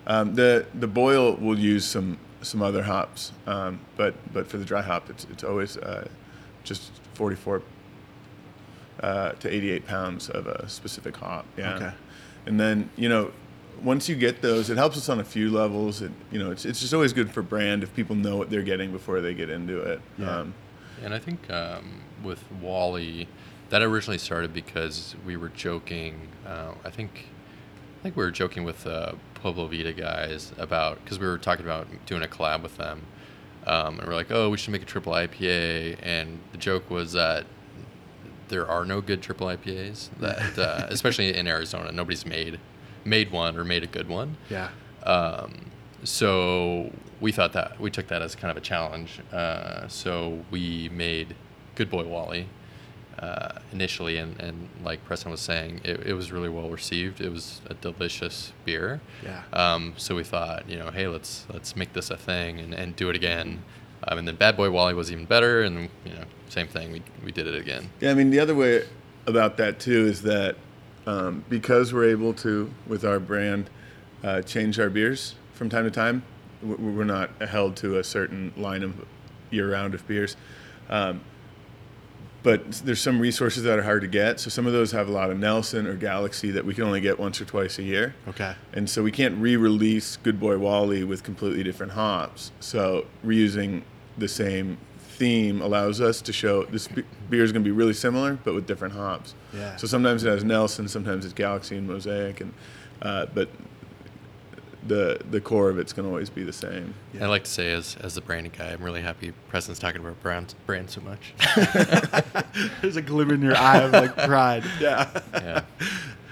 Um, the the boil will use some, some other hops, um, but, but for the dry hop, it's, it's always uh, just forty-four Uh, to eighty-eight pounds of a specific hop. Yeah. Okay. And then, you know, once you get those, it helps us on a few levels. It, you know, it's it's just always good for brand if people know what they're getting before they get into it. Yeah. Um, and I think um, with Wally, that originally started because we were joking. Uh, I think I think we were joking with uh, Pueblo Vita guys about, because we were talking about doing a collab with them. Um, and we're like, oh, we should make a triple I P A. And the joke was that there are no good triple I P As that, uh, especially in Arizona, nobody's made, made one or made a good one. Yeah. Um, so we thought that we took that as kind of a challenge. Uh, so we made Good Boy Wally, uh, initially. And, and like Preston was saying, it, it was really well received. It was a delicious beer. Yeah. Um, so we thought, you know, hey, let's, let's make this a thing and, and do it again. Um, and then Bad Boy Wally was even better, and you know, same thing. We we did it again. Yeah, I mean, the other way about that too is that um, because we're able to, with our brand, uh, change our beers from time to time. We're not held to a certain line of year-round of beers. Um, but there's some resources that are hard to get. So some of those have a lot of Nelson or Galaxy that we can only get once or twice a year. Okay. And so we can't re-release Good Boy Wally with completely different hops. So reusing the same theme allows us to show this beer is going to be really similar, but with different hops. Yeah. So sometimes it has Nelson, sometimes it's Galaxy and Mosaic, and uh, but the the core of it's going to always be the same. Yeah. I'd like to say, as as the branding guy, I'm really happy Preston's talking about brands, brand so much. There's a glimmer in your eye of like pride. Yeah. Yeah.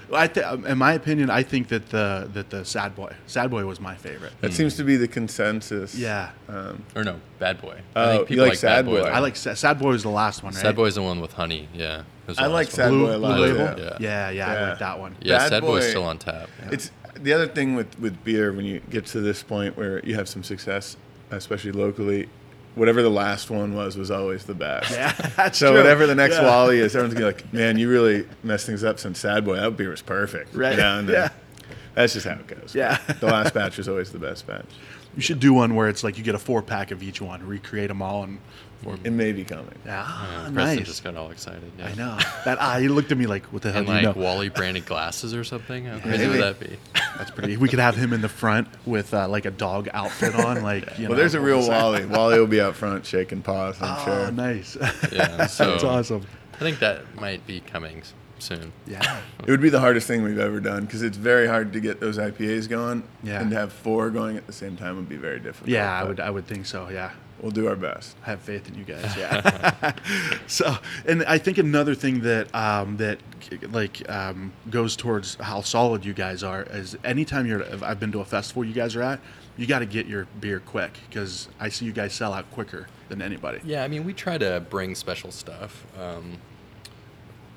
Well, I th- in my opinion, I think that the that the Sad Boy, Sad Boy was my favorite. That mm. seems to be the consensus. Yeah. Um, or no, Bad Boy. Oh, I think people you like, like Sad Boy. Boy. I like Sa- Sad Boy was the last one, right? Sad Boy is the one with honey. Yeah. I like Sad Blue, Boy a lot. Blue Label. Yeah. Yeah, yeah, yeah. I like that one. Yeah, Bad Sad Boy is still on tap. Yeah. It's the other thing with, with beer when you get to this point where you have some success, especially locally. Whatever the last one was, was always the best. Yeah, that's so true. Whatever the next yeah. Wally is, everyone's going to be like, man, you really messed things up since Sad Boy. That beer was perfect. Right. Yeah. yeah. That's just how it goes. Yeah. The last batch is always the best batch. You should do one where it's like you get a four-pack of each one, recreate them all. And four it may be coming. Ah, yeah, nice. Preston just got all excited. Yeah. I know. That eye, he looked at me like, what the hell and do like you know? And like Wally-branded glasses or something? How yeah, crazy maybe. Would that be? That's pretty. We could have him in the front with uh, like a dog outfit on. Like, yeah. you well, know, there's a real Wally. Wally will be out front shaking paws, I'm oh, sure. Oh, nice. Yeah, so that's awesome. I think that might be coming soon. Yeah. It would be the hardest thing we've ever done because it's very hard to get those I P As going. Yeah. And to have four going at the same time would be very difficult. Yeah, I would I would think so, yeah. We'll do our best. I have faith in you guys, yeah. So, and I think another thing that um, that like um, goes towards how solid you guys are is anytime you're I've been to a festival you guys are at, you got to get your beer quick because I see you guys sell out quicker than anybody. Yeah, I mean, we try to bring special stuff. Um,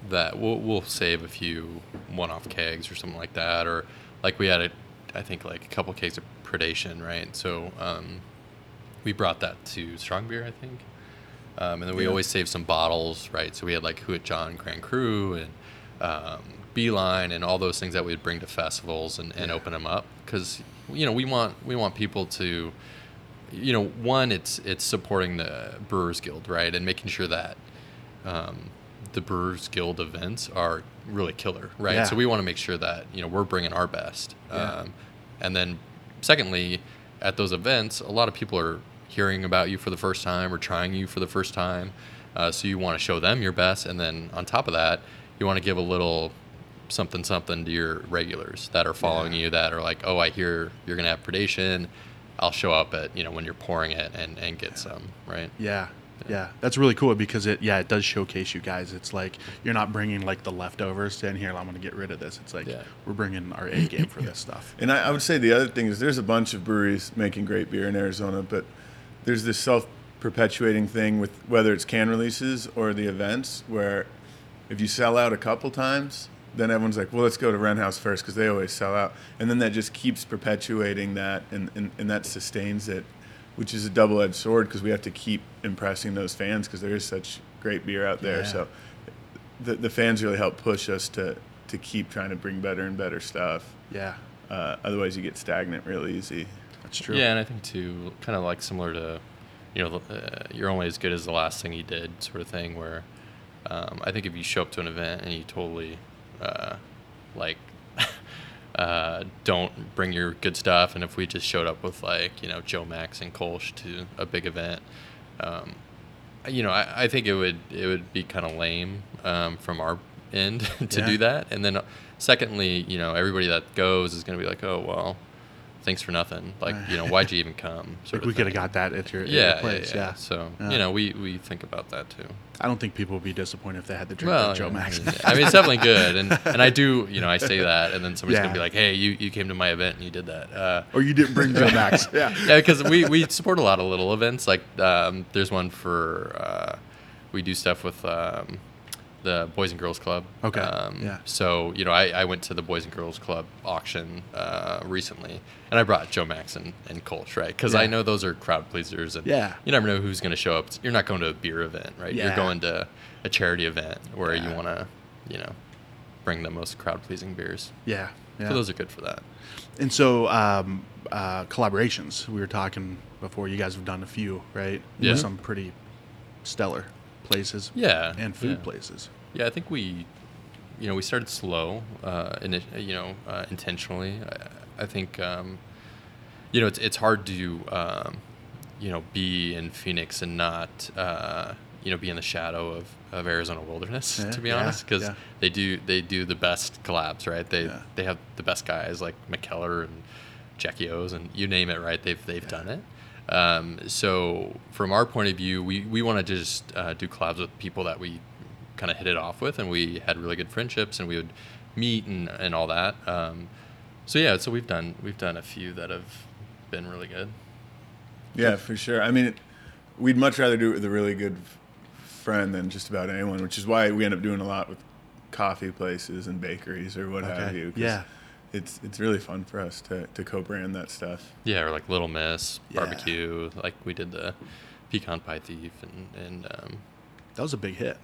that we'll, we'll save a few one-off kegs or something like that, or like we had a, I think like a couple kegs of Predation, right? So um, we brought that to strong beer, I think, um, and then we yeah. always save some bottles, right? So we had like Huichón, Grand Cru, and um, Beeline, and all those things that we'd bring to festivals and, and yeah. open them up because you know we want we want people to, you know, one it's it's supporting the Brewers Guild, right, and making sure that. Um, the Brewers Guild events are really killer, right? Yeah. So we want to make sure that, you know, we're bringing our best. Yeah. Um, and then secondly, at those events, a lot of people are hearing about you for the first time or trying you for the first time. Uh, so you want to show them your best. And then on top of that, you want to give a little something, something to your regulars that are following yeah. you that are like, oh, I hear you're going to have Predation. I'll show up at, you know, when you're pouring it and, and get yeah. some, right? Yeah. Yeah, that's really cool because it, yeah, it does showcase you guys. It's like you're not bringing like the leftovers to in here. I'm going to get rid of this. It's like yeah. we're bringing our A game for this stuff. And I, I would say the other thing is there's a bunch of breweries making great beer in Arizona, but there's this self-perpetuating thing with whether it's can releases or the events where if you sell out a couple times, then everyone's like, well, let's go to Wren House first because they always sell out. And then that just keeps perpetuating that and, and, and that sustains it. Which is a double-edged sword because we have to keep impressing those fans because there is such great beer out there. Yeah. So the the fans really help push us to, to keep trying to bring better and better stuff. Yeah. Uh, otherwise, you get stagnant real easy. That's true. Yeah, and I think, too, kind of like similar to, you know, uh, you're only as good as the last thing you did sort of thing where um, I think if you show up to an event and you totally, uh, like... Uh, don't bring your good stuff. And if we just showed up with like, you know, Joe Max and Kolsch to a big event, um, you know, I, I think it would, it would be kind of lame, um, from our end to yeah. do that. And then uh, secondly, you know, everybody that goes is going to be like, oh, well, thanks for nothing. Like, you know, why'd you even come? Sort like of we could have got that at your, yeah, your place. Yeah. yeah. yeah. So, yeah. you know, we, we think about that too. I don't think people would be disappointed if they had to drink well, Joe yeah, Max. Yeah. I mean, it's definitely good. And and I do, you know, I say that and then somebody's yeah. going to be like, hey, you, you came to my event and you did that. Uh, or you didn't bring Joe Max. Yeah. Yeah. Because we, we support a lot of little events. Like um, there's one for, uh, we do stuff with um, the Boys and Girls Club. Okay. Um, yeah. So, you know, I, I went to the Boys and Girls Club auction uh, recently, and I brought Joe Max and, and Kolsch, right? Because yeah. I know those are crowd pleasers, and yeah. you never know who's going to show up. You're not going to a beer event, right? Yeah. You're going to a charity event where yeah. you want to, you know, bring the most crowd-pleasing beers. Yeah, yeah. So those are good for that. And so um, uh, collaborations, we were talking before, you guys have done a few, right? Yeah. With some pretty stellar places. Yeah. And food yeah. places. Yeah, I think we, you know, we started slow, uh, and, you know, uh, intentionally. I, I think, um, you know, it's it's hard to, um, you know, be in Phoenix and not, uh, you know, be in the shadow of, of Arizona Wilderness, yeah, to be honest, because yeah, yeah. they do they do the best collabs, right? They yeah. they have the best guys like McKellar and Jackios and you name it, right? They've they've yeah. done it. Um, so from our point of view, we, we wanted to just uh, do collabs with people that we kind of hit it off with, and we had really good friendships, and we would meet and, and all that. Um, so yeah, so we've done we've done a few that have been really good. Yeah, for sure. I mean, it, we'd much rather do it with a really good friend than just about anyone, which is why we end up doing a lot with coffee places and bakeries or what okay. have you. Yeah. It's it's really fun for us to, to co-brand that stuff. Yeah, or like Little Miss, yeah. barbecue, like we did the Pecan Pie Thief. and and um, That was a big hit,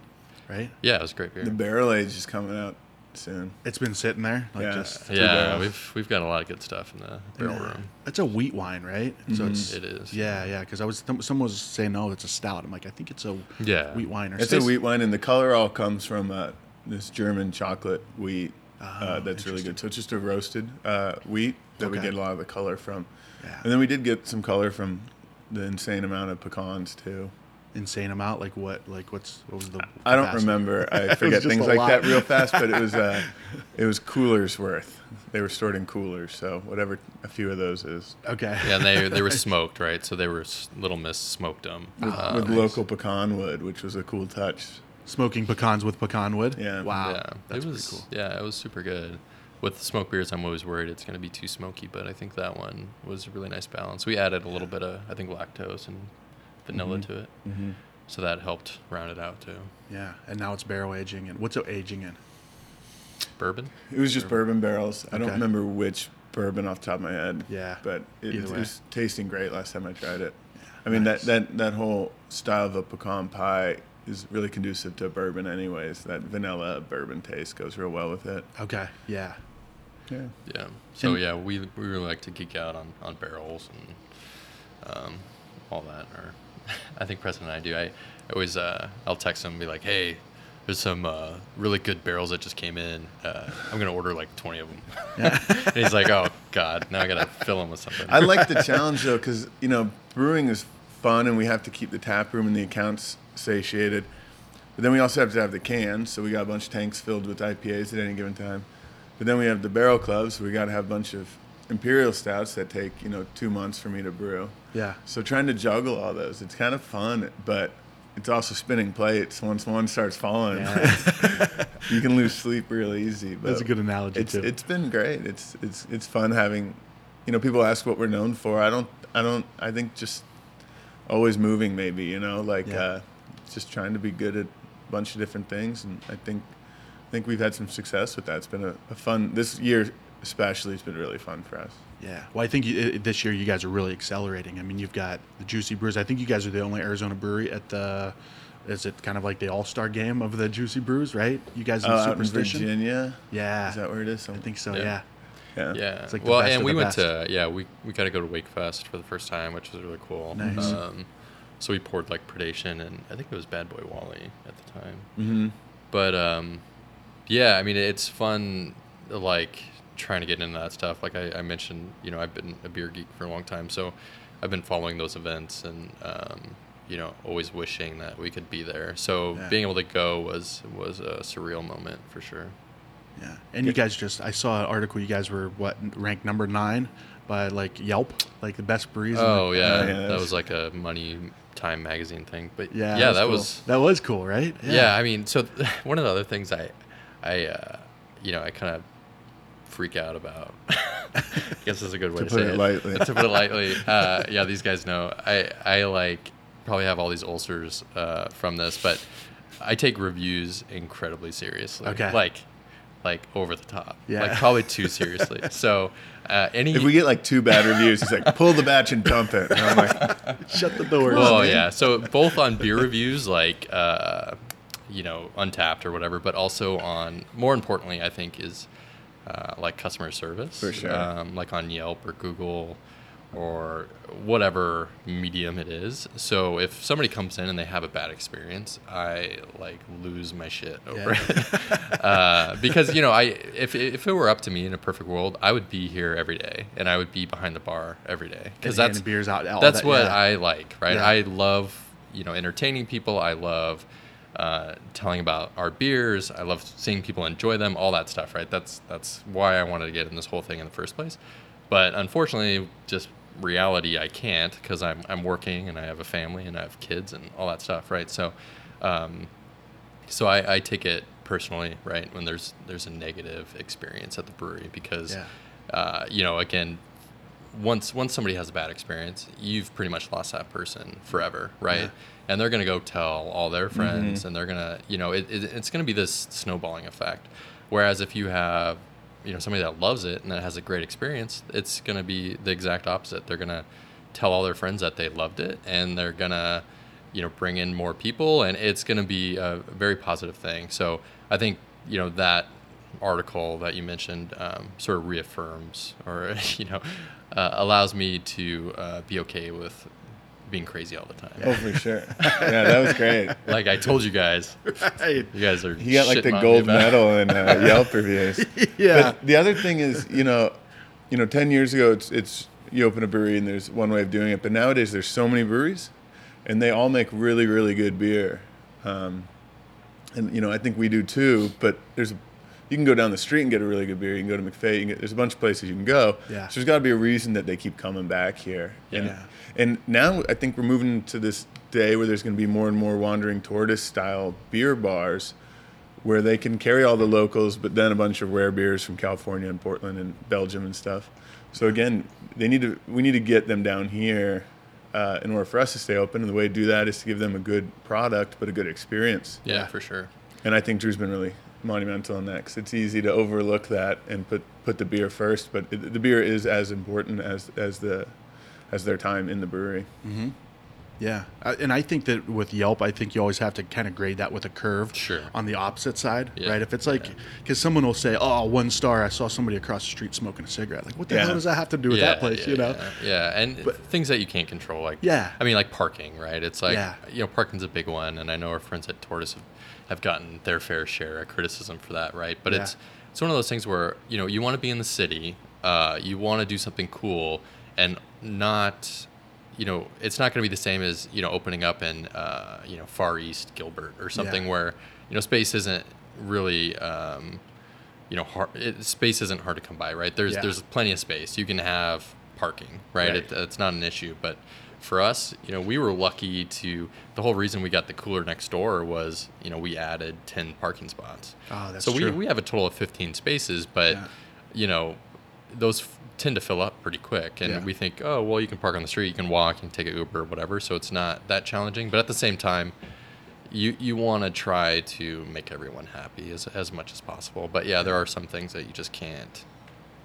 right? Yeah, it was a great beer. The Barrel Age is coming out soon. It's been sitting there? Like yeah, just yeah we've we've got a lot of good stuff in the barrel yeah. room. It's a wheat wine, right? Mm-hmm. So it's, it is. Yeah, yeah, because I was th- someone was saying, no, it's a stout. I'm like, I think it's a yeah. wheat wine. Or It's something. a wheat wine, and the color all comes from uh, this German chocolate wheat. Uh, that's really good. So it's just a roasted uh, wheat that okay. we get a lot of the color from. Yeah. And then we did get some color from the insane amount of pecans too. Insane amount? Like what? Like what's what was the? I don't remember. I forget things like lot. that real fast. But it was uh, it was coolers worth. They were stored in coolers. So whatever a few of those is. Okay. Yeah, and they they were smoked, right? So they were Little Miss smoked them with, um, with local pecan wood, which was a cool touch. Smoking pecans with pecan wood. Yeah. Wow. Yeah. That's it was, pretty cool. Yeah, it was super good. With smoked beers, I'm always worried it's going to be too smoky, but I think that one was a really nice balance. We added a little bit of, I think, lactose and vanilla mm-hmm. to it. Mm-hmm. So that helped round it out, too. Yeah, and now it's barrel aging. And what's it aging in? Bourbon? It was just bourbon, bourbon barrels. Okay. I don't remember which bourbon off the top of my head. Yeah. But it, it was tasting great last time I tried it. Yeah, I mean, nice. that, that, that whole style of a pecan pie is really conducive to bourbon anyways. That vanilla bourbon taste goes real well with it. Okay. Yeah. Yeah. Yeah. So and yeah, we we really like to geek out on, on barrels and um, all that. Or I think Preston and I do. I always uh, I'll text him and be like, hey, there's some uh, really good barrels that just came in. Uh, I'm going to order like twenty of them. Yeah. And he's like, oh God, now I got to fill them with something. I like the challenge though, because you know, brewing is fun and we have to keep the tap room and the accounts satiated, but then we also have to have the cans, so we got a bunch of tanks filled with I P As at any given time. But then we have the barrel clubs, so we got to have a bunch of imperial stouts that take, you know, two months for me to brew. Yeah. So trying to juggle all those, it's kind of fun, but it's also spinning plates. Once one starts falling, yeah. you can lose sleep real easy. But that's a good analogy it's, too. It's been great. It's it's it's fun having, you know, people ask what we're known for. I don't I don't I think just always moving maybe, you know, like. Yeah. uh just trying to be good at a bunch of different things, and I think I think we've had some success with that. It's been a, a fun, this year especially, it's been really fun for us. Yeah, well I think you, this year you guys are really accelerating. I mean, you've got the Juicy Brews. I think you guys are the only Arizona brewery at the, is it kind of like the all-star game of the Juicy Brews, right? You guys in uh, Superstition? Out in Virginia? Yeah. Is that where it is? Something? I think so, yeah. yeah. Yeah. yeah. It's like well, the best and we went best. to, yeah, we, we got to go to Wakefest for the first time, which was really cool. Nice. Um, So we poured like Predation, and I think it was Bad Boy Wally at the time. Mm-hmm. But um, yeah, I mean, it's fun, like trying to get into that stuff. Like I, I mentioned, you know, I've been a beer geek for a long time, so I've been following those events and, um, you know, always wishing that we could be there. So yeah. being able to go was, was a surreal moment for sure. Yeah. And you guys just, I saw an article, you guys were what, ranked number nine by like Yelp, like the best breweries. Oh, in the, yeah. yeah. That was like a money Time magazine thing, but yeah, yeah, that was that was cool, right? Yeah, yeah I mean, so th- one of the other things I, I, uh, you know, I kind of freak out about. I guess that's a good way to, to put say it. it. Lightly. to put it lightly, uh, yeah, these guys know. I, I like probably have all these ulcers uh, from this, but I take reviews incredibly seriously. Okay, like. Like over the top, yeah. Like probably too seriously. So uh, any if we get like two bad reviews, he's like, pull the batch and dump it. And I'm like, shut the door. Oh man. Yeah. So both on beer reviews, like uh, you know, Untappd or whatever, but also on, more importantly, I think, is uh, like customer service. For sure. Um, like on Yelp or Google or whatever medium it is. So if somebody comes in and they have a bad experience, I like lose my shit over yeah. it. uh, because, you know, I if if it were up to me in a perfect world, I would be here every day and I would be behind the bar every day. Because that's, beers out, all that's that, what yeah. I like, right? Yeah. I love, you know, entertaining people. I love uh, telling about our beers. I love seeing people enjoy them, all that stuff, right? That's, that's why I wanted to get in this whole thing in the first place. But unfortunately, just reality, I can't, because I'm I'm working and I have a family and I have kids and all that stuff, right? So, um, so I, I take it personally, right? When there's there's a negative experience at the brewery, because, yeah. uh, you know, again, once once somebody has a bad experience, you've pretty much lost that person forever, right? Yeah. And they're gonna go tell all their friends, mm-hmm. and they're gonna, you know, it, it it's gonna be this snowballing effect. Whereas if you have you know, somebody that loves it and that has a great experience, it's going to be the exact opposite. They're going to tell all their friends that they loved it, and they're going to, you know, bring in more people, and it's going to be a very positive thing. So I think, you know, that article that you mentioned um, sort of reaffirms or, you know, uh, allows me to uh, be okay with being crazy all the time. Oh, for sure. Yeah, that was great. Like I told you guys, right. you guys are. He got like the gold medal in uh, Yelp reviews. Yeah. But the other thing is, you know, you know, ten years ago, it's it's you open a brewery and there's one way of doing it, but nowadays there's so many breweries, and they all make really really good beer, um, and you know I think we do too. But there's a, you can go down the street and get a really good beer. You can go to McFay. You can get, there's a bunch of places you can go. Yeah. So there's got to be a reason that they keep coming back here. Yeah. And, And now I think we're moving to this day where there's going to be more and more Wandering Tortoise style beer bars where they can carry all the locals, but then a bunch of rare beers from California and Portland and Belgium and stuff. So again, they need to we need to get them down here uh, in order for us to stay open. And the way to do that is to give them a good product, but a good experience. Yeah, yeah. for sure. And I think Drew's been really monumental in that, because it's easy to overlook that and put, put the beer first. But it, the beer is as important as, as the... as their time in the brewery. Mm-hmm. Yeah, I, and I think that with Yelp, I think you always have to kind of grade that with a curve sure. on the opposite side, yeah. right? If it's like, because yeah. someone will say, oh, one star, I saw somebody across the street smoking a cigarette. Like, what the yeah. hell does that have to do with yeah, that place, yeah, you know? Yeah, yeah. and but, things that you can't control. Like, yeah. I mean, like parking, right? It's like, yeah. you know, parking's a big one, and I know our friends at Tortoise have, have gotten their fair share of criticism for that, right? But yeah. it's it's one of those things where, you know, you want to be in the city, uh, you want to do something cool, and not, you know, it's not going to be the same as, you know, opening up in, uh, you know, Far East Gilbert or something yeah. where, you know, space isn't really, um, you know, hard, it, space isn't hard to come by, right? There's yeah. there's plenty of space. You can have parking, right? right. It, it's not an issue. But for us, you know, we were lucky to, the whole reason we got the cooler next door was, you know, we added ten parking spots. Oh, that's so true. So we, we have a total of fifteen spaces, but, yeah. you know, those tend to fill up pretty quick, and yeah. we think, oh well, you can park on the street, you can walk, you can take an Uber or whatever, so it's not that challenging. But at the same time, you you want to try to make everyone happy as as much as possible. But yeah, there are some things that you just can't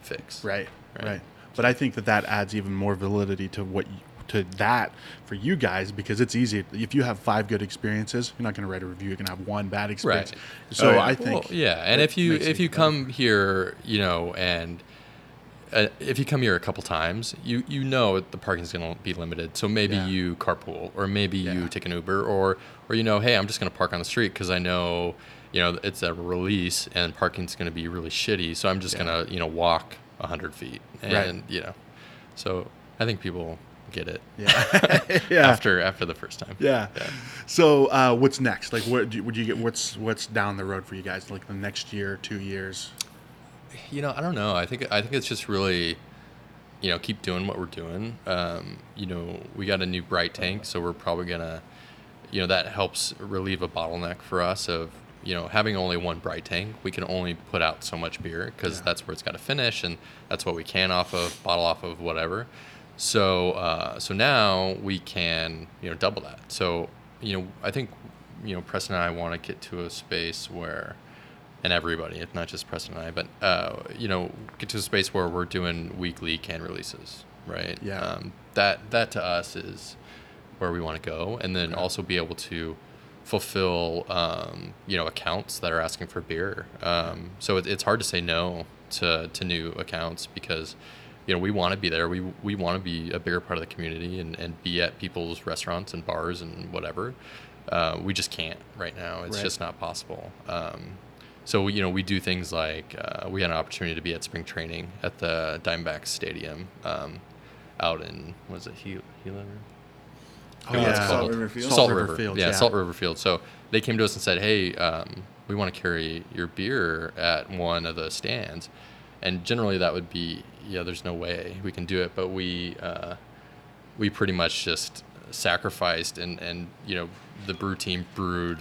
fix. Right, right. right. But I think that that adds even more validity to what you, to that for you guys, because it's easy. If you have five good experiences, you're not going to write a review. You're going to have one bad experience. Right. So oh, yeah. I think well, yeah, and if you if you come better. here, you know, and Uh, if you come here a couple times, you you know the parking's going to be limited. So maybe yeah. you carpool, or maybe yeah. you take an Uber, or or you know, hey, I'm just going to park on the street because I know, you know, it's a release and parking's going to be really shitty. So I'm just yeah. going to, you know, walk one hundred feet, and right. you know. So I think people get it. Yeah. yeah. After after the first time. Yeah. yeah. So uh, what's next? Like, what do, would you get? What's what's down the road for you guys? Like the next year, two years. You know, I don't know. I think I think it's just really, you know, keep doing what we're doing. Um, you know, we got a new bright tank, so we're probably gonna, you know, that helps relieve a bottleneck for us of, you know, having only one bright tank. We can only put out so much beer because yeah. that's where it's got to finish, and that's what we can off of, bottle off of, whatever. So, uh, so now we can, you know, double that. So, you know, I think, you know, Preston and I want to get to a space where. And everybody, it's not just Preston and I, but, uh, you know, get to a space where we're doing weekly can releases, right? Yeah. Um, that, that to us is where we want to go. And then okay. also be able to fulfill, um, you know, accounts that are asking for beer. Um, so it, it's hard to say no to, to new accounts because, you know, we want to be there. We we want to be a bigger part of the community and, and be at people's restaurants and bars and whatever. Uh, we just can't right now. It's right. just not possible. Um, so, you know, we do things like uh, we had an opportunity to be at spring training at the Diamondbacks Stadium um, out in, what is it, Gila River? Oh, yeah. yeah. Salt River Field. Salt, Salt River, River Field. Yeah, yeah, Salt River Field. So they came to us and said, hey, um, we want to carry your beer at one of the stands. And generally that would be, yeah, there's no way we can do it. But we uh, we pretty much just sacrificed and, and, you know, the brew team brewed,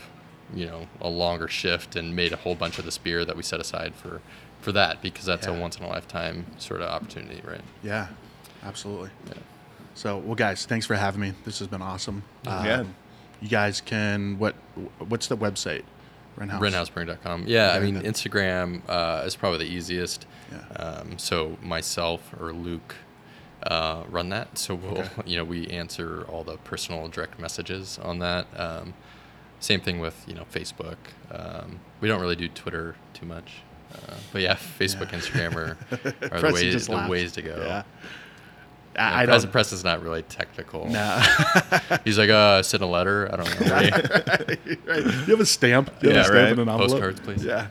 you know, a longer shift and made a whole bunch of this beer that we set aside for, for that because that's yeah. a once-in-a-lifetime sort of opportunity, right? Yeah, absolutely. Yeah. So, well, guys, thanks for having me. This has been awesome. Yeah. Um, you guys can, what? what's the website? Wren House. Wren House Brewing dot com. Yeah, I mean, Instagram uh, is probably the easiest. Yeah. Um, so myself or Luke uh, run that. So, we'll, okay. you know, we answer all the personal direct messages on that. Um, same thing with, you know, Facebook. Um, we don't really do Twitter too much. Uh, but, yeah, Facebook, yeah. Instagram are, are the, ways, the ways to go. Yeah. I, you know, I don't. As a press is not really technical. No. He's like, uh, send a letter. I don't know. Right. right. You have a stamp. You have yeah, a stamp right. and an envelope. Postcards, please. Yeah.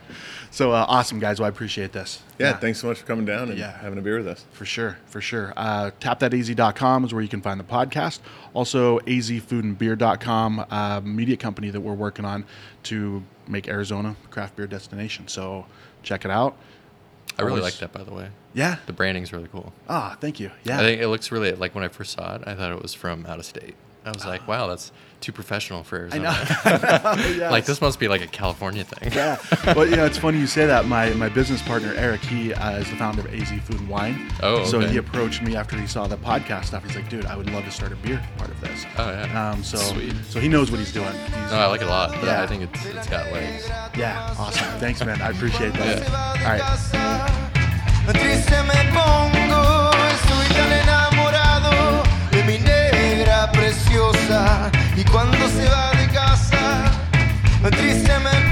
So uh, awesome, guys. Well, I appreciate this. Yeah, yeah. Thanks so much for coming down and yeah. having a beer with us. For sure. For sure. Uh, tap that A Z dot com is where you can find the podcast. Also, A Z food and beer dot com, uh, media company that we're working on to make Arizona a craft beer destination. So check it out. I really Always. like that, by the way. Yeah. The branding's really cool. Ah, thank you. Yeah. I think it looks really, like when I first saw it, I thought it was from out of state. I was oh. like, wow, that's too professional for Arizona. I know. yes. Like, this must be like a California thing. Yeah. Well, you know, it's funny you say that. My my business partner, Eric, he uh, is the founder of A Z Food and Wine. Oh, okay. So he approached me after he saw the podcast stuff. He's like, dude, I would love to start a beer part of this. Oh, yeah. Um, so, Sweet. So he knows what he's doing. He's, no, I like it a lot. But yeah. I think it's, it's got legs. Yeah. Awesome. Thanks, man. I appreciate that. Yeah. All right. Triste me pongo, estoy tan enamorado de mi negra preciosa y cuando se va de casa, triste me